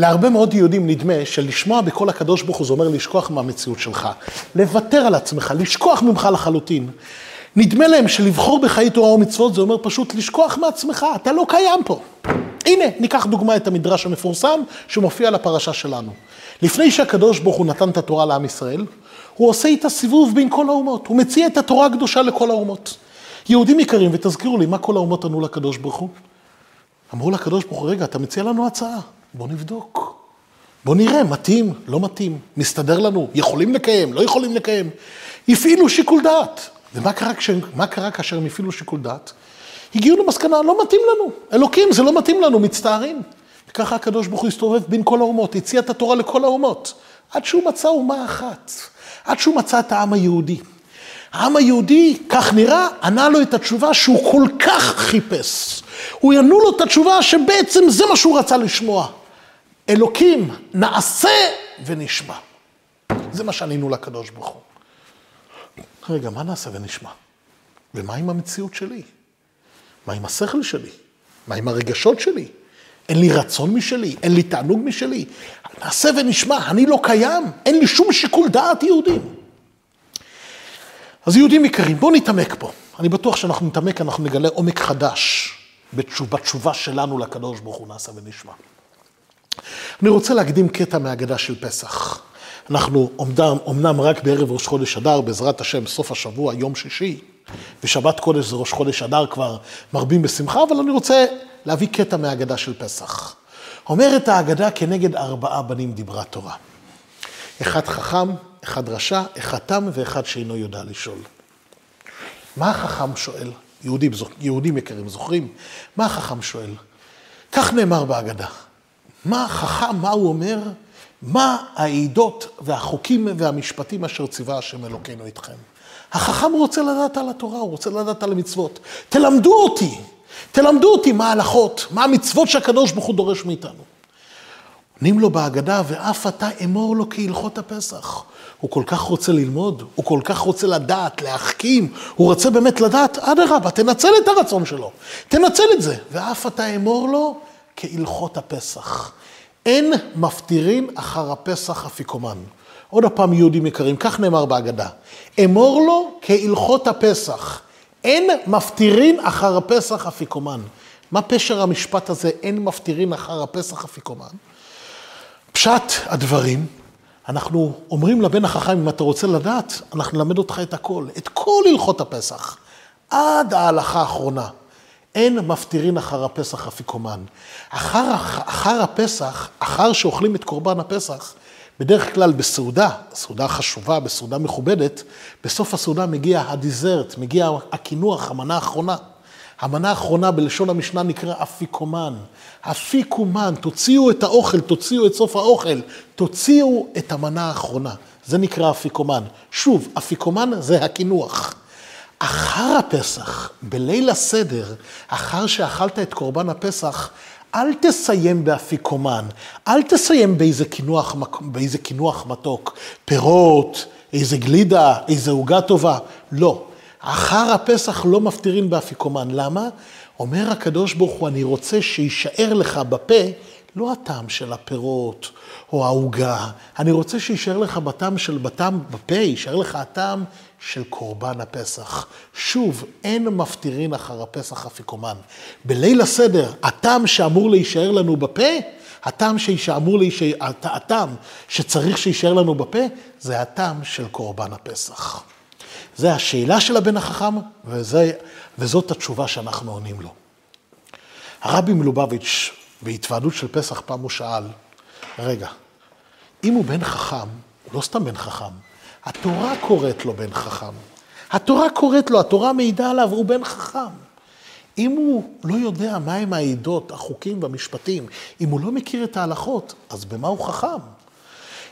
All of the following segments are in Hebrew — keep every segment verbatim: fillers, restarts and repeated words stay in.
להרבה מאוד יהודים נדמה שלשמוע בקול הקדוש ברוך הוא זה אומר לשכוח מהמציאות שלך, לוותר על עצמך, לשכוח ממך לחלוטין. נדמה להם שלבחור בחיי תורה ומצוות זה אומר פשוט לשכוח מעצמך, אתה לא קיים פה. הנה, ניקח דוגמה את המדרש המפורסם שמופיע על הפרשה שלנו. לפני שהקדוש ברוך הוא נתן את התורה לעם ישראל, הוא עושה איתה סיבוב בין כל האומות, הוא מציע את התורה הקדושה לכל האומות. יהודים יקרים, ותזכירו לי, מה כל האומות ענו לקדוש ברוך הוא? אמרו לקדוש ברוך הוא, רגע, אתה מציע לנו הצעה, בוא נבדוק. בוא נראה, מתאים, לא מתאים, מסתדר לנו, יכולים לקיים, לא יכולים לקיים. הפעילו שיקול דעת. ומה קרה, כש... מה קרה כאשר הם הפעילו שיקול דעת? הגיעו למסקנה, לא מתאים לנו. אלוקים, זה לא מתאים לנו, מצטערים. וככה הקדוש ברוך הוא הסתובב בין כל האומות, הציע את התורה לכל האומות. עד שהוא מצא אומה אחת, עד שהוא מצא את העם היהודי. העם היהודי, כך נראה, ענה לו את התשובה שהוא כל כך חיפש. הוא ינו לו את התשובה שבעצם זה מה שהוא רצה לשמוע. אלוקים, נעשה ונשמע. זה מה שענינו לקדוש ברוך הוא. רגע, מה נעשה ונשמע? ומה עם המציאות שלי? מה עם השכל שלי? מה עם הרגשות שלי? אין לי רצון משלי, אין לי תענוג משלי. נעשה ונשמע, אני לא קיים, אין לי שום שיקול דעת יהודים. אז יהודים יקרים, בואו נתעמק פה. אני בטוח שאנחנו נתעמק, אנחנו נגלה עומק חדש בתשובה, בתשובה שלנו לקדוש ברוך הוא נעשה ונשמע. אני רוצה להקדים קטע מהאגדה של פסח. אנחנו אומנם רק בערב ראש חודש אדר, בעזרת השם, סוף השבוע, יום שישי, ושבת קודש זה ראש חודש אדר כבר מרבים בשמחה, אבל אני רוצה להביא קטע מהאגדה של פסח. אומרת האגדה כנגד ארבעה בנים דיברה תורה. אחד חכם, אחד רשע, אחד תם ואחד שאינו יודע לשאול. מה החכם שואל? יהודים, יהודים יקרים זוכרים? מה החכם שואל? כך נאמר באגדה. מה החכם, מה הוא אומר? מה העידות והחוקים והמשפטים אשר ציווה השם אלוקינו איתכם? החכם רוצה לדעת על התורה, הוא רוצה לדעת על המצוות. תלמדו אותי, תלמדו אותי מה ההלכות, מה המצוות שהקדוש ברוך הוא דורש מאיתנו. עונים לו בהגדה, ואף אתה אמור לו כהלכות הפסח. הוא כל כך רוצה ללמוד, הוא כל כך רוצה לדעת, להחכים, הוא רוצה באמת לדעת, אדרבה, תנצל את הרצון שלו, תנצל את זה. ואף אתה אמור לו כהלכות הפסח. אין מפתירים אחר הפסח אפיקומן. עוד הפעם יהודים יקרים, כך נאמר בהגדה. אמור לו כהלכות הפסח. אין מפתירים אחר הפסח אפיקומן. מה פשר המשפט הזה, אין מפתירים אחר הפסח אפיקומן? פשט הדברים, אנחנו אומרים לבן החכם, אם אתה רוצה לדעת, אנחנו נלמד אותך את הכל, את כל הלכות הפסח, עד ההלכה האחרונה. אין מפתירין אחר הפסח אפיקומן. אחר, אחר הפסח, אחר שאוכלים את קורבן הפסח, בדרך כלל בסעודה, סעודה חשובה, בסעודה מכובדת, בסוף הסעודה מגיע הדיזרט, מגיע הכינוח, המנה האחרונה. המנה האחרונה בלשון המשנה נקרא אפיקומן. אפיקומן, תוציאו את האוכל, תוציאו את סוף האוכל, תוציאו את המנה האחרונה. זה נקרא אפיקומן. שוב, אפיקומן זה הכינוח. אחר הפסח, בליל הסדר, אחר שאכלת את קורבן הפסח, אל תסיים באפיקומן, אל תסיים באיזה כינוח, באיזה כינוח מתוק, פירות, איזה גלידה, איזה עוגה טובה. לא. אחר הפסח לא מפתירים באפיקומן. למה? אומר הקדוש ברוך הוא, אני רוצה שישאר לך בפה, לא הטעם של הפירות או העוגה, אני רוצה שישאר לך בטעם של בטעם בפה, יישאר לך הטעם של קורבן הפסח. שוב, אין מפתירין אחר הפסח אפיקומן. בליל הסדר, הטעם שאמור להישאר לנו בפה, הטעם שאמור להישאר, הטעם שצריך שישאר לנו בפה, זה הטעם של קורבן הפסח. זה השאלה של הבן החכם, וזה, וזאת התשובה שאנחנו עונים לו. הרבי מלובביץ' בהתוועדות של פסח פעם הוא שאל, רגע, אם הוא בן חכם, לא סתם בן חכם, התורה קוראת לו בן חכם. התורה קוראת לו, התורה מעידה עליו, הוא בן חכם. אם הוא לא יודע מהם העידות, החוקים והמשפטים, אם הוא לא מכיר את ההלכות, אז במה הוא חכם?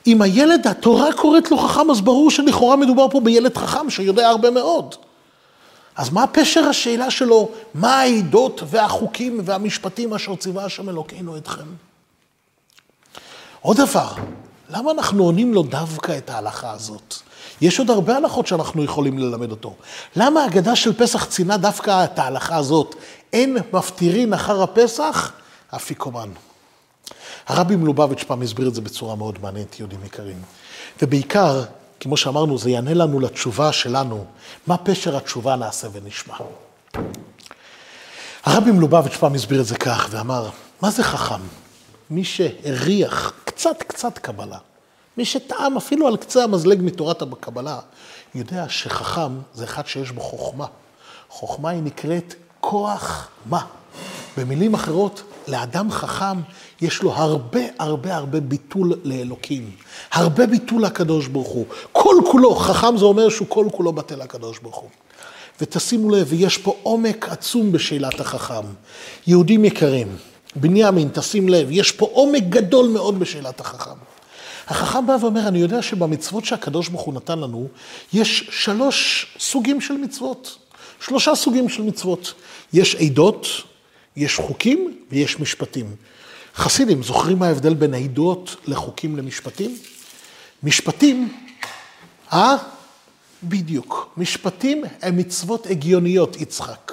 אם הילד, התורה קוראת לו חכם, אז ברור שלכאורה מדובר פה בילד חכם שיודע הרבה מאוד. אז מה פשר השאלה שלו? מה העידות והחוקים והמשפטים אשר ציווה השם אלוקינו אתכם? עוד דבר, למה אנחנו עונים לו דווקא את ההלכה הזאת? יש עוד הרבה הלכות שאנחנו יכולים ללמד אותו. למה ההגדה של פסח צינה דווקא את ההלכה הזאת? אין מפתירין אחר הפסח, אפיקומן. הרבי מלובביץ' פעם הסביר את זה בצורה מאוד מעניינת, יהודים יקרים. ובעיקר, כמו שאמרנו, זה יענה לנו לתשובה שלנו, מה פשר התשובה נעשה ונשמע. הרבי מלובביץ' פעם הסביר את זה כך ואמר, מה זה חכם? מי שהריח קצת קצת קבלה, מי שטעם אפילו על קצה המזלג מתורת הקבלה, יודע שחכם זה אחד שיש בו חוכמה. חוכמה היא נקראת כוח מה. במילים אחרות, לאדם חכם יש לו הרבה הרבה הרבה ביטול לאלוקים. הרבה ביטול לקדוש ברוך הוא. כל כולו, חכם זה אומר שהוא כל כולו בטל לקדוש ברוך הוא. ותשימו לב, יש פה עומק עצום בשאלת החכם. יהודים יקרים, בנימין, תשים לב, יש פה עומק גדול מאוד בשאלת החכם. החכם בא ואומר, אני יודע שבמצוות שהקדוש ברוך הוא נתן לנו, יש שלוש סוגים של מצוות. שלושה סוגים של מצוות. יש עדות, יש חוקים ויש משפטים. חסידים, זוכרים מה ההבדל בין עדות לחוקים למשפטים? משפטים, אה? בדיוק. משפטים הם מצוות הגיוניות, יצחק.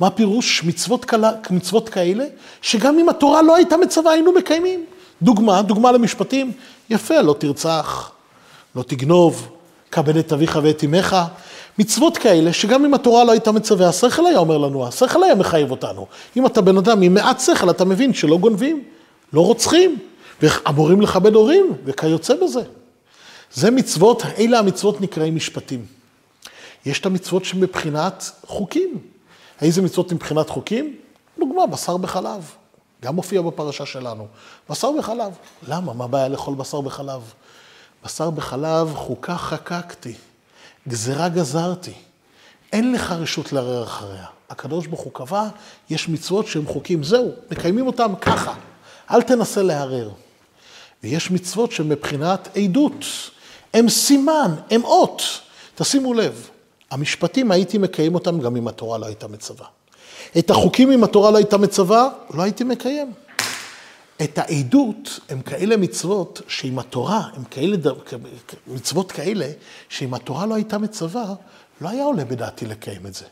מה פירוש? מצוות, קלה, מצוות כאלה, שגם אם התורה לא הייתה מצווה, היינו מקיימים. דוגמה, דוגמה למשפטים, יפה, לא תרצח, לא תגנוב, קבל את אביך ואת אמך. מצוות כאלה, שגם אם התורה לא הייתה מצווה, השכל היה אומר לנו, השכל היה מחייב אותנו. אם אתה בן אדם עם מעט שכל, אתה מבין שלא גונבים, לא רוצחים, ואמורים לכבד הורים, וכיוצא בזה. זה מצוות, אלה המצוות נקראים משפטים. יש את המצוות שמבחינת חוקים. איזה מצוות מבחינת חוקים? דוגמה, בשר בחלב. גם מופיע בפרשה שלנו. בשר בחלב. למה? מה בעיה לאכול בשר בחלב? בשר בחלב, חוקה חקקתי. גזרה גזרתי. אין לך רשות לערער אחריה. הקדוש ברוך הוא קבע, יש מצוות שהם חוקים. זהו, מקיימים אותם ככה. אל תנסה להערער. ויש מצוות שמבחינת עדות. הם סימן, הם אות. תשימו לב, המשפטים הייתי מקיים אותם גם אם התורה לא הייתה מצווה. את החוקים אם התורה לא הייתה מצווה, לא הייתי מקיים. את העדות הם כאלה מצוות שעם התורה, הם כאלה, מצוות כאלה, שאם התורה לא הייתה מצווה, לא היה עולה בדעתי לקיים את זה.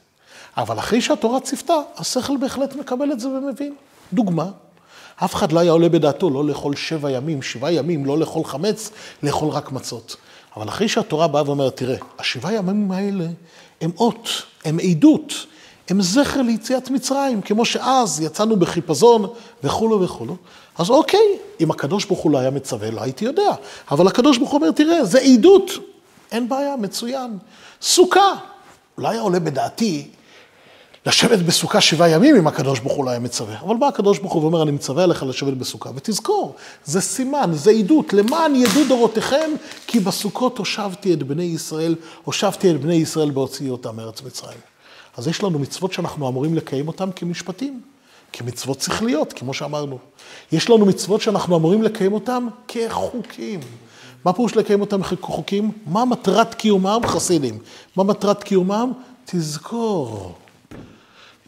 אבל אחרי שהתורה צפתה, השכל בהחלט מקבל את זה ומבין. דוגמה, אף אחד לא היה עולה בדעתו, לא לאכול שבע ימים, שבעה ימים, לא לאכול חמץ, לאכול רק מצות. אבל אחרי שהתורה באה ואומרת, תראה, השבעה ימים האלה הם אות, הם עדות, הם זכר ליציאת מצרים, כמו שאז יצאנו בחיפזון וכולו וכולו. אז אוקיי, אם הקדוש ברוך הוא לא היה מצווה, לא הייתי יודע. אבל הקדוש ברוך הוא אומר, תראה, זה עדות. אין בעיה, מצוין. סוכה. אולי עולה בדעתי לשבת בסוכה שבעה ימים אם הקדוש ברוך הוא לא היה מצווה. אבל בא הקדוש ברוך הוא ואומר, אני מצווה עליך לשבת בסוכה. ותזכור, זה סימן, זה עדות. למען ידעו דורותיכם, כי בסוכות הושבתי את בני ישראל, הושבתי את בני ישראל בהוציאו אותם מארץ מצרים. אז יש לנו מצוות שאנחנו אמורים לקיים אותם כמשפטים, כמצוות שכליות, כמו שאמרנו. יש לנו מצוות שאנחנו אמורים לקיים אותם כחוקים. מה פירוש לקיים אותם כחוקים? מה מטרת קיומם? חסידים. מה מטרת קיומם? תזכור.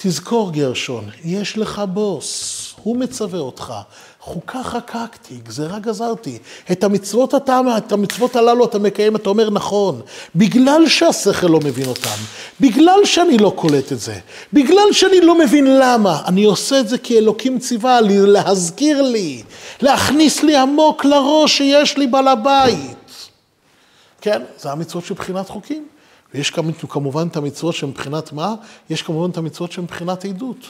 תזכור, גרשון, יש לך בוס, הוא מצווה אותך. חוקה חקקתי, גזרה גזרתי. את המצוות, אתה, את המצוות הללו אתה מקיים, אתה אומר נכון. בגלל שהשכל לא מבין אותם, בגלל שאני לא קולט את זה, בגלל שאני לא מבין למה, אני עושה את זה כי אלוקים ציווה לי, להזכיר לי, להכניס לי עמוק לראש שיש לי בעל הבית. כן, זה המצוות שבחינת חוקים. ויש כמובן את המצוות שמבחינת מה? יש כמובן את המצוות שמבחינת עדות.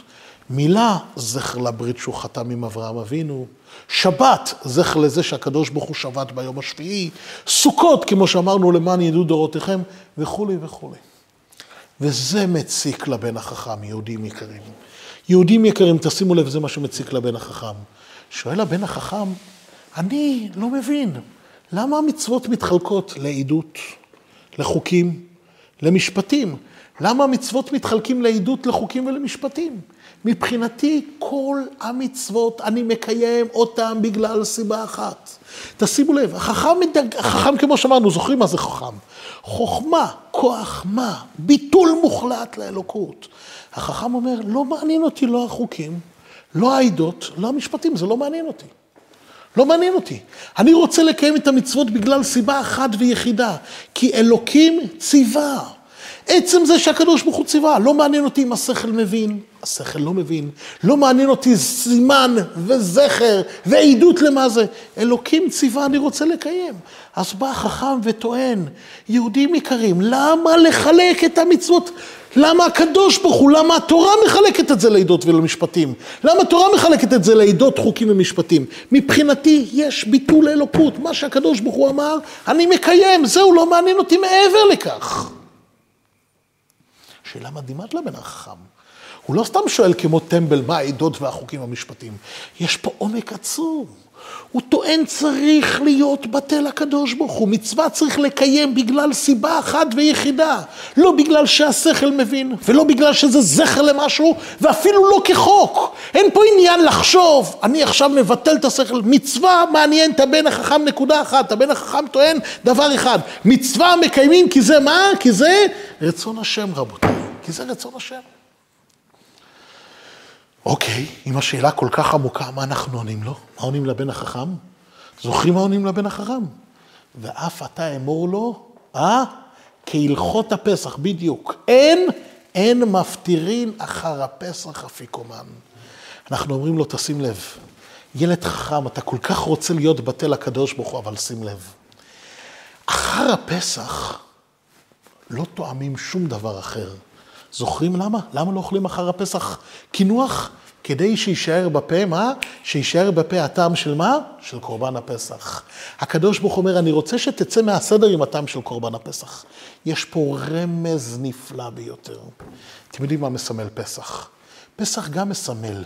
מילה, זכר לברית שהוא חתם עם אברהם אבינו. שבת, זכר לזה שהקדוש ברוך הוא שבת ביום השביעי. סוכות, כמו שאמרנו, למען ידעו דורותיכם, וכולי וכולי. וזה מציק לבן החכם, יהודים יקרים. יהודים יקרים, תשימו לב, זה מה שמציק לבן החכם. שואל הבן החכם, אני לא מבין, למה המצוות מתחלקות לעדות, לחוקים, למשפטים? למה המצוות מתחלקים לעדות, לחוקים ולמשפטים? מבחינתי, כל המצוות אני מקיים אותם בגלל סיבה אחת. תשימו לב, החכם, מדג... החכם כמו שאמרנו, זוכרים מה זה חכם? חוכמה, כוח מה, ביטול מוחלט לאלוקות. החכם אומר, לא מעניין אותי לא החוקים, לא העדות, לא המשפטים, זה לא מעניין אותי. לא מעניין אותי. אני רוצה לקיים את המצוות בגלל סיבה אחת ויחידה, כי אלוקים ציווה. עצם זה שהקדוש ברוך הוא ציווה, לא מעניין אותי אם השכל מבין, השכל לא מבין, לא מעניין אותי סימן וזכר ועידות למה זה, אלוקים ציווה אני רוצה לקיים. אז בא חכם וטוען, יהודים יקרים, למה לחלק את המצוות? למה הקדוש ברוך הוא, למה התורה מחלקת את זה לעידות ולמשפטים? למה התורה מחלקת את זה לעידות, חוקים ומשפטים? מבחינתי יש ביטול אלוקות, מה שהקדוש ברוך הוא אמר, אני מקיים, זהו, לא מעניין אותי מעבר לכך. שאלה מדהימה לבן החכם. הוא לא סתם שואל כמו טמבל מה העידות והחוקים והמשפטים. יש פה עומק עצום. הוא טוען צריך להיות בטל הקדוש ברוך הוא. מצווה צריך לקיים בגלל סיבה אחת ויחידה. לא בגלל שהשכל מבין, ולא בגלל שזה זכר למשהו, ואפילו לא כחוק. אין פה עניין לחשוב, אני עכשיו מבטל את השכל. מצווה מעניין את הבן החכם נקודה אחת. הבן החכם טוען דבר אחד. מצווה מקיימים כי זה מה? כי זה רצון השם רבותיי. כי זה רצון השם. אוקיי, אם השאלה כל כך עמוקה, מה אנחנו עונים לו? מה עונים לבן החכם? זוכרים מה עונים לבן החכם? ואף אתה אמור לו, אה? כהלכות הפסח, בדיוק. אין, אין מפתירין אחר הפסח אפיקומן. אנחנו אומרים לו, תשים לב, ילד חכם, אתה כל כך רוצה להיות בטל הקדוש ברוך הוא, אבל שים לב. אחר הפסח לא תואמים שום דבר אחר. זוכרים למה? למה לא אוכלים אחר הפסח קינוח? כדי שישאר בפה, מה? שישאר בפה הטעם של מה? של קורבן הפסח. הקדוש ברוך אומר, אני רוצה שתצא מהסדר עם הטעם של קורבן הפסח. יש פה רמז נפלא ביותר. אתם יודעים מה מסמל פסח? פסח גם מסמל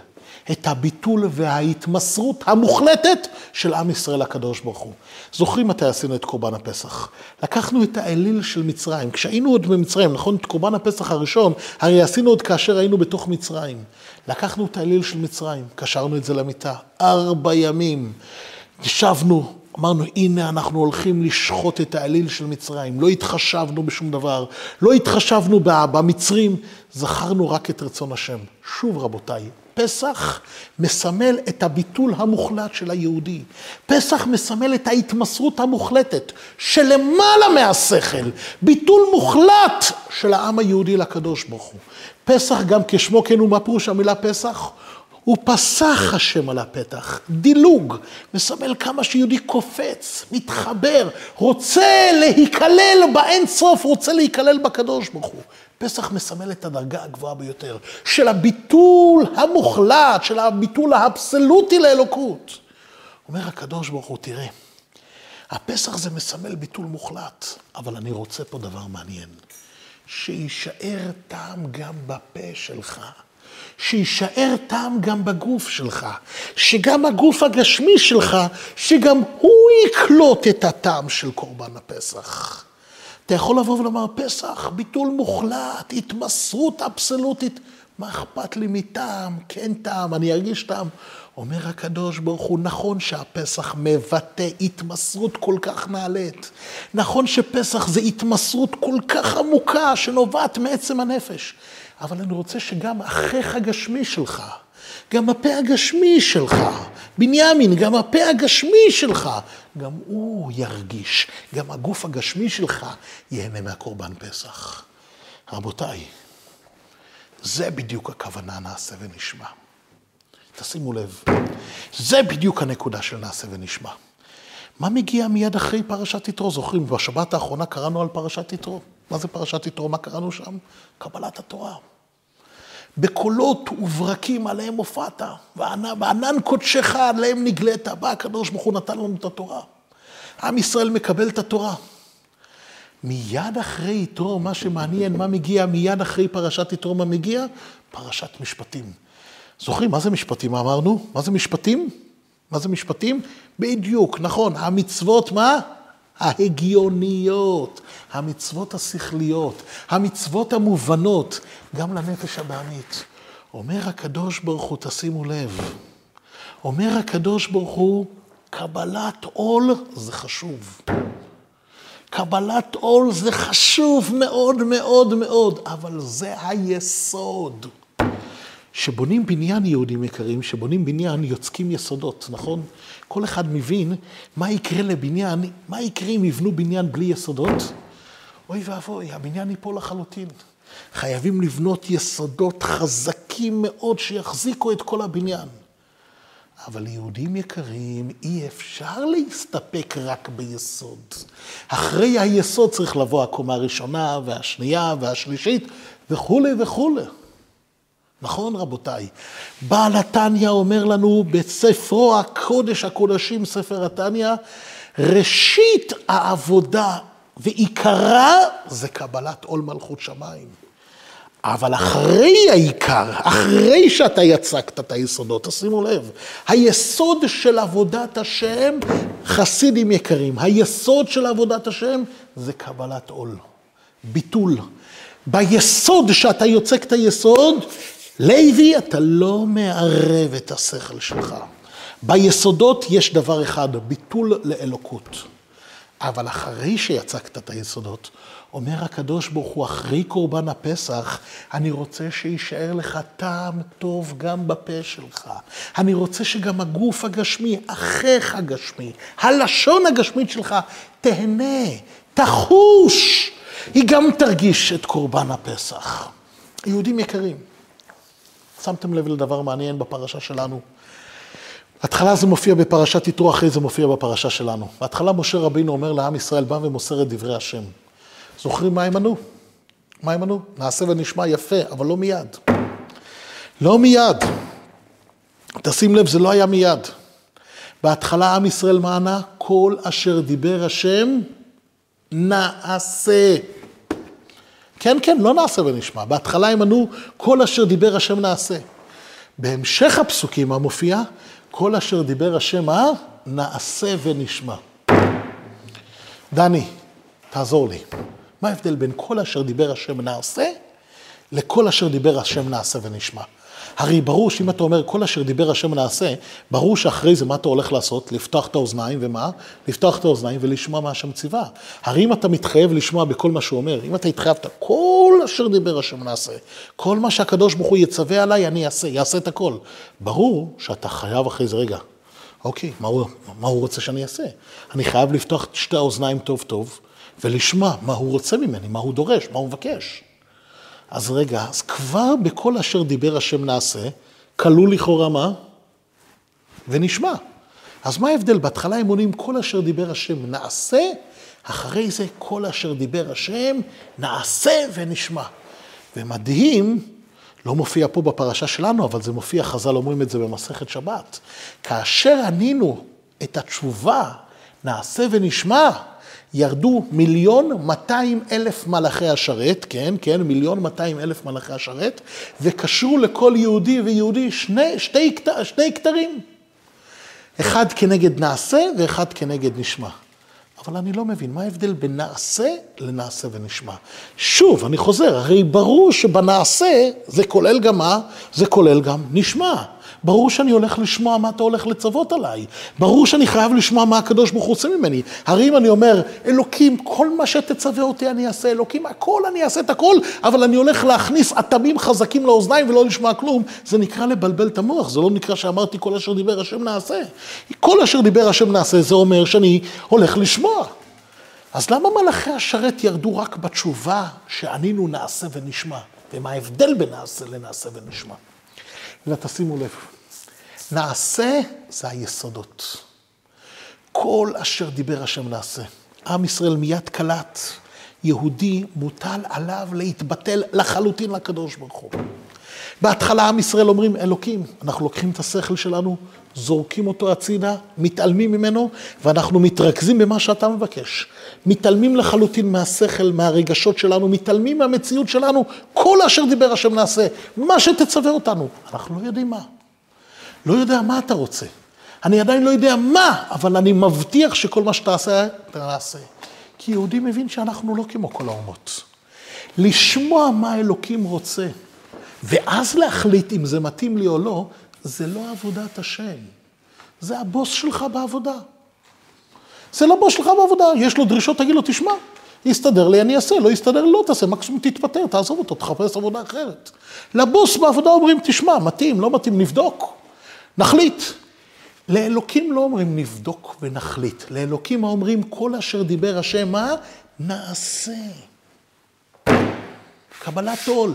את הביטול וההתמסרות המוחלטת של עם ישראל הקדוש ברוך הוא. זוכרים מתי עשינו את קורבן הפסח? לקחנו את האליל של מצרים, כשהיינו עוד במצרים, נכון? את קורבן הפסח הראשון, הרי עשינו עוד כאשר היינו בתוך מצרים. לקחנו את האליל של מצרים, קשרנו את זה למיטה, ארבע ימים, ישבנו, אמרנו, הנה אנחנו הולכים לשחוט את האליל של מצרים, לא התחשבנו בשום דבר, לא התחשבנו במצרים, זכרנו רק את רצון השם. שוב רבותיי, פסח מסמל את הביטול המוחלט של היהודי. פסח מסמל את ההתמסרות המוחלטת שלמעלה מהשכל, ביטול מוחלט של העם היהודי לקדוש ברוך הוא. פסח גם כשמו כן הוא, מה פירוש המילה פסח? הוא פסח השם על הפתח, דילוג, מסמל כמה שיהודי קופץ, מתחבר, רוצה להיכלל באין סוף, רוצה להיכלל בקדוש ברוך הוא. פסח מסמל את הדרגה הגבוהה ביותר, של הביטול המוחלט, של הביטול האבסולוטי לאלוקות. אומר הקדוש ברוך הוא, תראה, הפסח זה מסמל ביטול מוחלט, אבל אני רוצה פה דבר מעניין, שישאר טעם גם בפה שלך. שישאר טעם גם בגוף שלך, שגם הגוף הגשמי שלך, שגם הוא יקלוט את הטעם של קורבן הפסח. אתה יכול לבוא ולומר, פסח, ביטול מוחלט, התמסרות אבסולוטית, מה אכפת לי מטעם? כן טעם, אני ארגיש טעם. אומר הקדוש ברוך הוא, נכון שהפסח מבטא התמסרות כל כך נעלית. נכון שפסח זה התמסרות כל כך עמוקה שנובעת מעצם הנפש. אבל אני רוצה שגם אחיך הגשמי שלך, גם הפה הגשמי שלך, בנימין, גם הפה הגשמי שלך, גם הוא ירגיש, גם הגוף הגשמי שלך יהנה מהקורבן פסח. רבותיי, זה בדיוק הכוונה נעשה ונשמע. תשימו לב, זה בדיוק הנקודה של נעשה ונשמע. מה מגיע מיד אחרי פרשת יתרו? זוכרים, בשבת האחרונה קראנו על פרשת יתרו. מה זה פרשת יתרו? מה קראנו שם? קבלת התורה. בקולות וברקים עליהם הופעת, וענן קודשך עליהם נגלית, בא הקדוש ברוך הוא נתן לנו את התורה. עם ישראל מקבל את התורה. מיד אחרי יתרו, מה שמעניין, מה מגיע מיד אחרי פרשת יתרו, מה מגיע? פרשת משפטים. זוכרים, מה זה משפטים? מה אמרנו? מה זה משפטים? מה זה משפטים? בדיוק, נכון, המצוות מה? ההגיוניות, המצוות השכליות, המצוות המובנות, גם לנפש הבאמית. אומר הקדוש ברוך הוא, תשימו לב, אומר הקדוש ברוך הוא, קבלת עול זה חשוב. קבלת עול זה חשוב מאוד מאוד מאוד, אבל זה היסוד. שבונים בניין יהודים יקרים, שבונים בניין יוצקים יסודות, נכון? כל אחד מבין מה יקרה לבניין, מה יקרה אם יבנו בניין בלי יסודות? אוי ואבוי, הבניין ייפול לחלוטין. חייבים לבנות יסודות חזקים מאוד שיחזיקו את כל הבניין. אבל יהודים יקרים, אי אפשר להסתפק רק ביסוד. אחרי היסוד צריך לבוא הקומה הראשונה והשנייה והשלישית וכו' וכו'. נכון רבותיי? בעל התניא אומר לנו בספרו הקודש הקודשים, ספר התניא, ראשית העבודה ועיקרה זה קבלת עול מלכות שמיים. אבל אחרי העיקר, אחרי שאתה יצקת את היסודות, תשימו לב, היסוד של עבודת השם, חסידים יקרים, היסוד של עבודת השם זה קבלת עול, ביטול. ביסוד שאתה יוצק את היסוד, לוי, אתה לא מערב את השכל שלך. ביסודות יש דבר אחד, ביטול לאלוקות. אבל אחרי שיצקת את היסודות, אומר הקדוש ברוך הוא, אחרי קורבן הפסח, אני רוצה שישאר לך טעם טוב גם בפה שלך. אני רוצה שגם הגוף הגשמי, החך הגשמי, הלשון הגשמית שלך, תהנה, תחוש. היא גם תרגיש את קורבן הפסח. יהודים יקרים, שמתם לב לדבר מעניין בפרשה שלנו. התחלה זה מופיע בפרשת יתרו, אחרי זה מופיע בפרשה שלנו. בהתחלה משה רבינו אומר לעם ישראל, בא ומוסר את דברי השם. זוכרים מה הם ענו? מה הם ענו? נעשה ונשמע יפה, אבל לא מיד. לא מיד. תשים לב, זה לא היה מיד. בהתחלה עם ישראל מענה, כל אשר דיבר השם, נעשה. כן, כן, לא נעשה ונשמע. בהתחלה הם ענו, כל אשר דיבר השם נעשה. בהמשך הפסוקים המופיע, כל אשר דיבר השם מה? נעשה ונשמע. דני, תעזור לי. מה ההבדל בין כל אשר דיבר השם נעשה, לכל אשר דיבר השם נעשה ונשמע? הרי ברור שאם אתה אומר כל אשר דיבר השם נעשה, ברור שאחרי זה מה אתה הולך לעשות? לפתוח את האוזניים ומה? לפתוח את האוזניים ולשמוע מה השם ציווה. הרי אם אתה מתחייב לשמוע בכל מה שהוא אומר, אם אתה התחייבת כל אשר דיבר השם נעשה, כל מה שהקדוש ברוך הוא יצווה עליי, אני אעשה, יעשה את הכל. ברור שאתה חייב אחרי זה רגע. אוקיי, מה הוא, מה הוא רוצה שאני אעשה? אני חייב לפתוח את שתי האוזניים טוב טוב, ולשמע מה הוא רוצה ממני, מה הוא דורש, מה הוא מבקש. אז רגע, אז כבר בכל אשר דיבר השם נעשה, כלול לכאורה מה? ונשמע. אז מה ההבדל? בהתחלה הם עונים כל אשר דיבר השם נעשה, אחרי זה כל אשר דיבר השם נעשה ונשמע. ומדהים, לא מופיע פה בפרשה שלנו, אבל זה מופיע, חז"ל אומרים את זה במסכת שבת. כאשר ענינו את התשובה, נעשה ונשמע, ירדו מיליון מאתיים אלף מלאכי השרת, כן, כן, מיליון מאתיים אלף מלאכי השרת, וקשרו לכל יהודי ויהודי שני, שתי, שני כתרים. אחד כנגד נעשה ואחד כנגד נשמע. אבל אני לא מבין, מה ההבדל בין נעשה לנעשה ונשמע? שוב, אני חוזר, הרי ברור שבנעשה זה כולל גם מה? זה כולל גם נשמע. ברור שאני הולך לשמוע מה אתה הולך לצוות עליי. ברור שאני חייב לשמוע מה הקדוש ברוך הוא עושה ממני. הרי אם אני אומר, אלוקים, כל מה שתצווה אותי אני אעשה, אלוקים, הכל אני אעשה את הכל, אבל אני הולך להכניס אטמים חזקים לאוזניים ולא לשמוע כלום, זה נקרא לבלבל את המוח, זה לא נקרא שאמרתי כל אשר דיבר השם נעשה. כל אשר דיבר השם נעשה, זה אומר שאני הולך לשמוע. אז למה מלאכי השרת ירדו רק בתשובה שענינו נעשה ונשמע? ומה ההבדל בין נעשה לנעשה ונשמע? אלא תשימו לב, נעשה זה היסודות. כל אשר דיבר השם נעשה. עם ישראל מיד קלט, יהודי מוטל עליו להתבטל לחלוטין לקדוש ברוך הוא. בהתחלה עם ישראל אומרים, אלוקים, אנחנו לוקחים את השכל שלנו, זורקים אותו הצידה, מתעלמים ממנו, ואנחנו מתרכזים במה שאתה מבקש. מתעלמים לחלוטין מהשכל, מהרגשות שלנו, מתעלמים מהמציאות שלנו, כל אשר דיבר השם נעשה, מה שתצווה אותנו. אנחנו לא יודעים מה. לא יודע מה אתה רוצה. אני עדיין לא יודע מה, אבל אני מבטיח שכל מה שתעשה, תעשה. כי יהודי מבין שאנחנו לא כמו כל האומות. לשמוע מה אלוקים רוצה, ואז להחליט אם זה מתאים לי או לא, זה לא עבודת השם. זה הבוס שלך בעבודה. זה לא בוס שלך בעבודה. יש לו דרישות, תגיד לו, תשמע. יסתדר לי, אני אעשה. לא יסתדר, לא תעשה. מקסימום תתפטר, תעזוב אותו, תחפש עבודה אחרת. לבוס בעבודה אומרים, תשמע, מתאים, לא מתאים, נבדוק. נחליט. לאלוקים לא אומרים נבדוק ונחליט. לאלוקים אומרים, כל אשר דיבר השם, מה? נעשה. קבלת עול.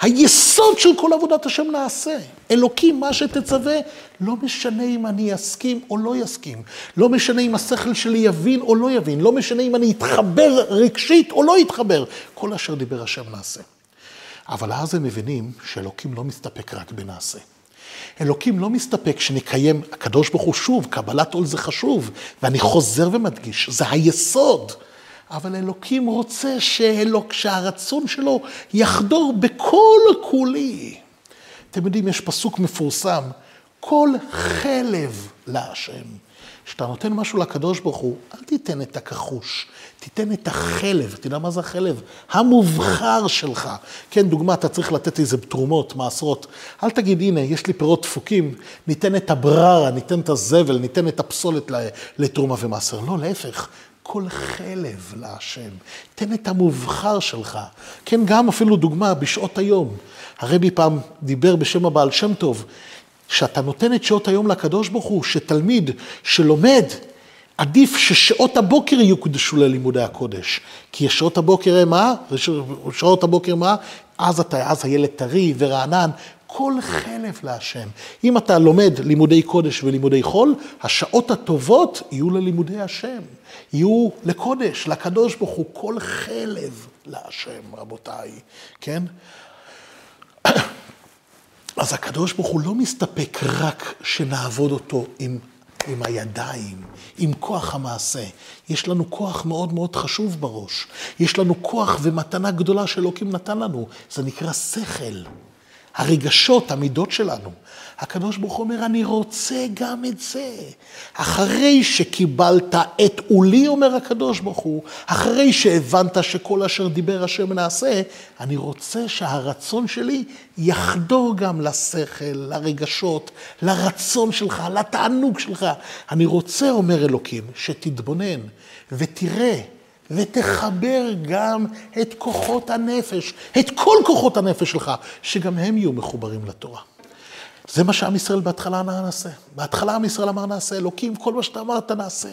היסוד של כל עבודת השם נעשה. אלוקים, מה שתצווה, לא משנה אם אני אסכים או לא יסכים. לא משנה אם השכל שלי יבין או לא יבין. לא משנה אם אני אתחבר רגשית או לא אתחבר. כל אשר דיבר השם נעשה. אבל אז הם מבינים שאלוקים לא מסתפק רק בנעשה. אלוקים לא מסתפק שנקיים, הקדוש ברוך הוא שוב, קבלת עול זה חשוב, ואני חוזר ומדגיש, זה היסוד. אבל אלוקים רוצה שאלוק, שהרצון שלו יחדור בכל כולי. אתם יודעים, יש פסוק מפורסם, כל חלב להשם. כשאתה נותן משהו לקדוש ברוך הוא, אל תיתן את הכחוש, תיתן את החלב, תדע מה זה החלב? המובחר שלך. כן, דוגמה, אתה צריך לתת איזה תרומות, מעשרות. אל תגיד, הנה, יש לי פירות דפוקים, ניתן את הבררה, ניתן את הזבל, ניתן את הפסולת לתרומה ומעשר. לא, להפך. כל חלב להשם, תן את המובחר שלך. כן, גם אפילו דוגמה בשעות היום. הרבי פעם דיבר בשם הבעל שם טוב, שאתה נותן את שעות היום לקדוש ברוך הוא, שתלמיד שלומד, עדיף ששעות הבוקר יוקדשו ללימודי הקודש. כי שעות הבוקר הם מה? שעות הבוקר מה? אז אתה, אז הילד טרי ורענן, כל חלב להשם. אם אתה לומד לימודי קודש ולימודי חול, השעות הטובות יהיו ללימודי השם. יהיו לקודש, לקדוש ברוך הוא, כל חלב להשם, רבותיי. כן? אז הקדוש ברוך הוא לא מסתפק רק שנעבוד אותו עם עם הידיים, עם כוח המעשה. יש לנו כוח מאוד מאוד חשוב בראש. יש לנו כוח ומתנה גדולה שאלוקים נתן לנו. זה נקרא שכל. הרגשות, המידות שלנו. הקדוש ברוך אומר, אני רוצה גם את זה. אחרי שקיבלת את עולי, אומר הקדוש ברוך הוא, אחרי שהבנת שכל אשר דיבר השם נעשה, אני רוצה שהרצון שלי יחדור גם לשכל, לרגשות, לרצון שלך, לתענוג שלך. אני רוצה, אומר אלוקים, שתתבונן ותראה, ותחבר גם את כוחות הנפש, את כל כוחות הנפש שלך, שגם הם יהיו מחוברים לתורה. זה מה שעם ישראל בהתחלה נעשה. בהתחלה עם ישראל אמר נעשה, אלוקים, כל מה שאתה אמרת נעשה.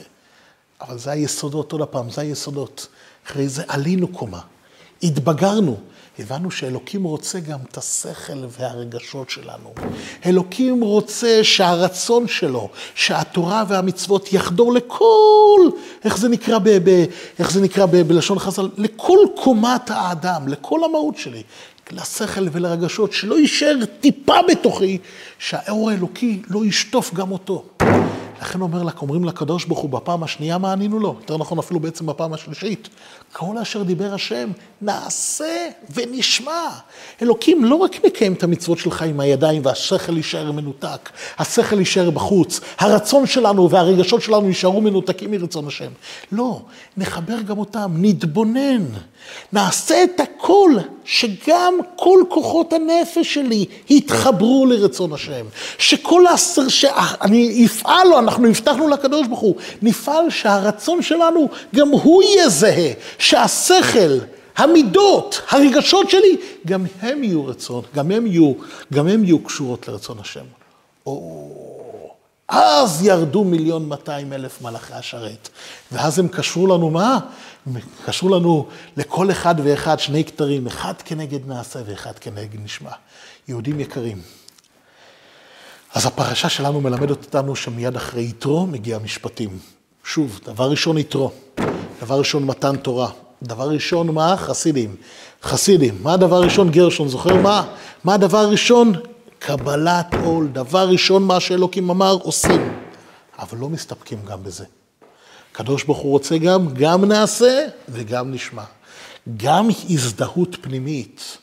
אבל זה היסודות, עוד הפעם, זה היסודות. אחרי זה עלינו קומה, התבגרנו, הבנו שאלוקים רוצה גם את השכל והרגשות שלנו. אלוקים רוצה שהרצון שלו, שהתורה והמצוות יחדור לכל, איך זה נקרא, ב, ב, איך זה נקרא ב, בלשון חז"ל, לכל קומת האדם, לכל המהות שלי, לשכל ולרגשות, שלא יישאר טיפה בתוכי, שהאור האלוקי לא ישטוף גם אותו. לכן אומר לך, אומרים לקדוש ברוך הוא בפעם השנייה, מה ענינו לו? יותר נכון אפילו בעצם בפעם השלישית. כל אשר דיבר השם, נעשה ונשמע. אלוקים לא רק מקיים את המצוות שלך עם הידיים, והשכל יישאר מנותק, השכל יישאר בחוץ, הרצון שלנו והרגשות שלנו יישארו מנותקים מרצון השם. לא, נחבר גם אותם, נתבונן. נעשה את הכל, שגם כל כוחות הנפש שלי יתחברו לרצון השם. שכל העשר, שאני אפעל לו, אנחנו הבטחנו לקדוש ברוך הוא, נפעל שהרצון שלנו גם הוא יהיה זהה, שהשכל, המידות, הרגשות שלי, גם הם יהיו רצון, גם הם יהיו, גם הם יהיו קשורות לרצון השם. או, אז ירדו מיליון מאתיים אלף מלאכי השרת, ואז הם קשרו לנו מה? קשרו לנו לכל אחד ואחד שני כתרים, אחד כנגד נעשה ואחד כנגד נשמע. יהודים יקרים. אז הפרשה שלנו מלמדת אותנו שמיד אחרי יתרו מגיע משפטים. שוב, דבר ראשון יתרו, דבר ראשון מתן תורה, דבר ראשון מה? חסידים. חסידים, מה הדבר ראשון? גרשון, זוכר מה? מה הדבר ראשון? קבלת עול, דבר ראשון מה שאלוקים אמר, עושים. אבל לא מסתפקים גם בזה. הקדוש ברוך הוא רוצה גם, גם נעשה וגם נשמע. גם הזדהות פנימית,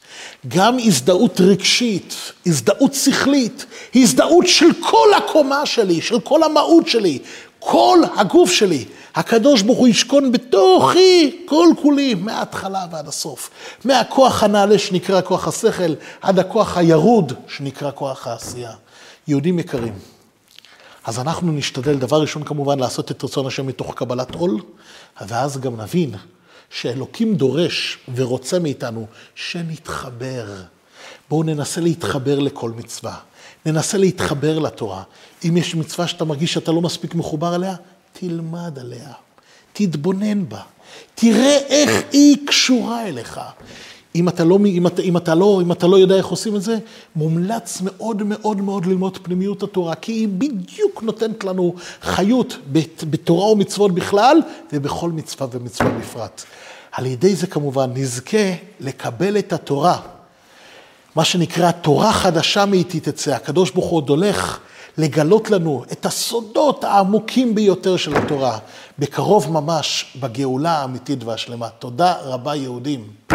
גם הזדהות רגשית, הזדהות שכלית, הזדהות של כל הקומה שלי, של כל המהות שלי, כל הגוף שלי. הקדוש ברוך הוא ישכון בתוכי כל כולי, מההתחלה ועד הסוף. מהכוח הנעלה שנקרא כוח השכל, עד הכוח הירוד שנקרא כוח העשייה. יהודים יקרים. אז אנחנו נשתדל, דבר ראשון כמובן, לעשות את רצון השם מתוך קבלת עול, ואז גם נבין שאלוקים דורש ורוצה מאיתנו שנתחבר. בואו ננסה להתחבר לכל מצווה. ננסה להתחבר לתורה. אם יש מצווה שאתה מרגיש שאתה לא מספיק מחובר אליה, תלמד עליה. תתבונן בה. תראה איך היא קשורה אליך. אם אתה לא, אם אתה, אם אתה לא, אם אתה לא יודע איך עושים את זה, מומלץ מאוד מאוד מאוד ללמוד פנימיות התורה, כי היא בדיוק נותנת לנו חיות בתורה ומצוות בכלל, ובכל מצווה ומצווה בפרט. על ידי זה כמובן נזכה לקבל את התורה, מה שנקרא תורה חדשה מאיתית תצא. הקדוש ברוך הוא עוד הולך לגלות לנו את הסודות העמוקים ביותר של התורה, בקרוב ממש בגאולה האמיתית והשלמה. תודה רבה יהודים.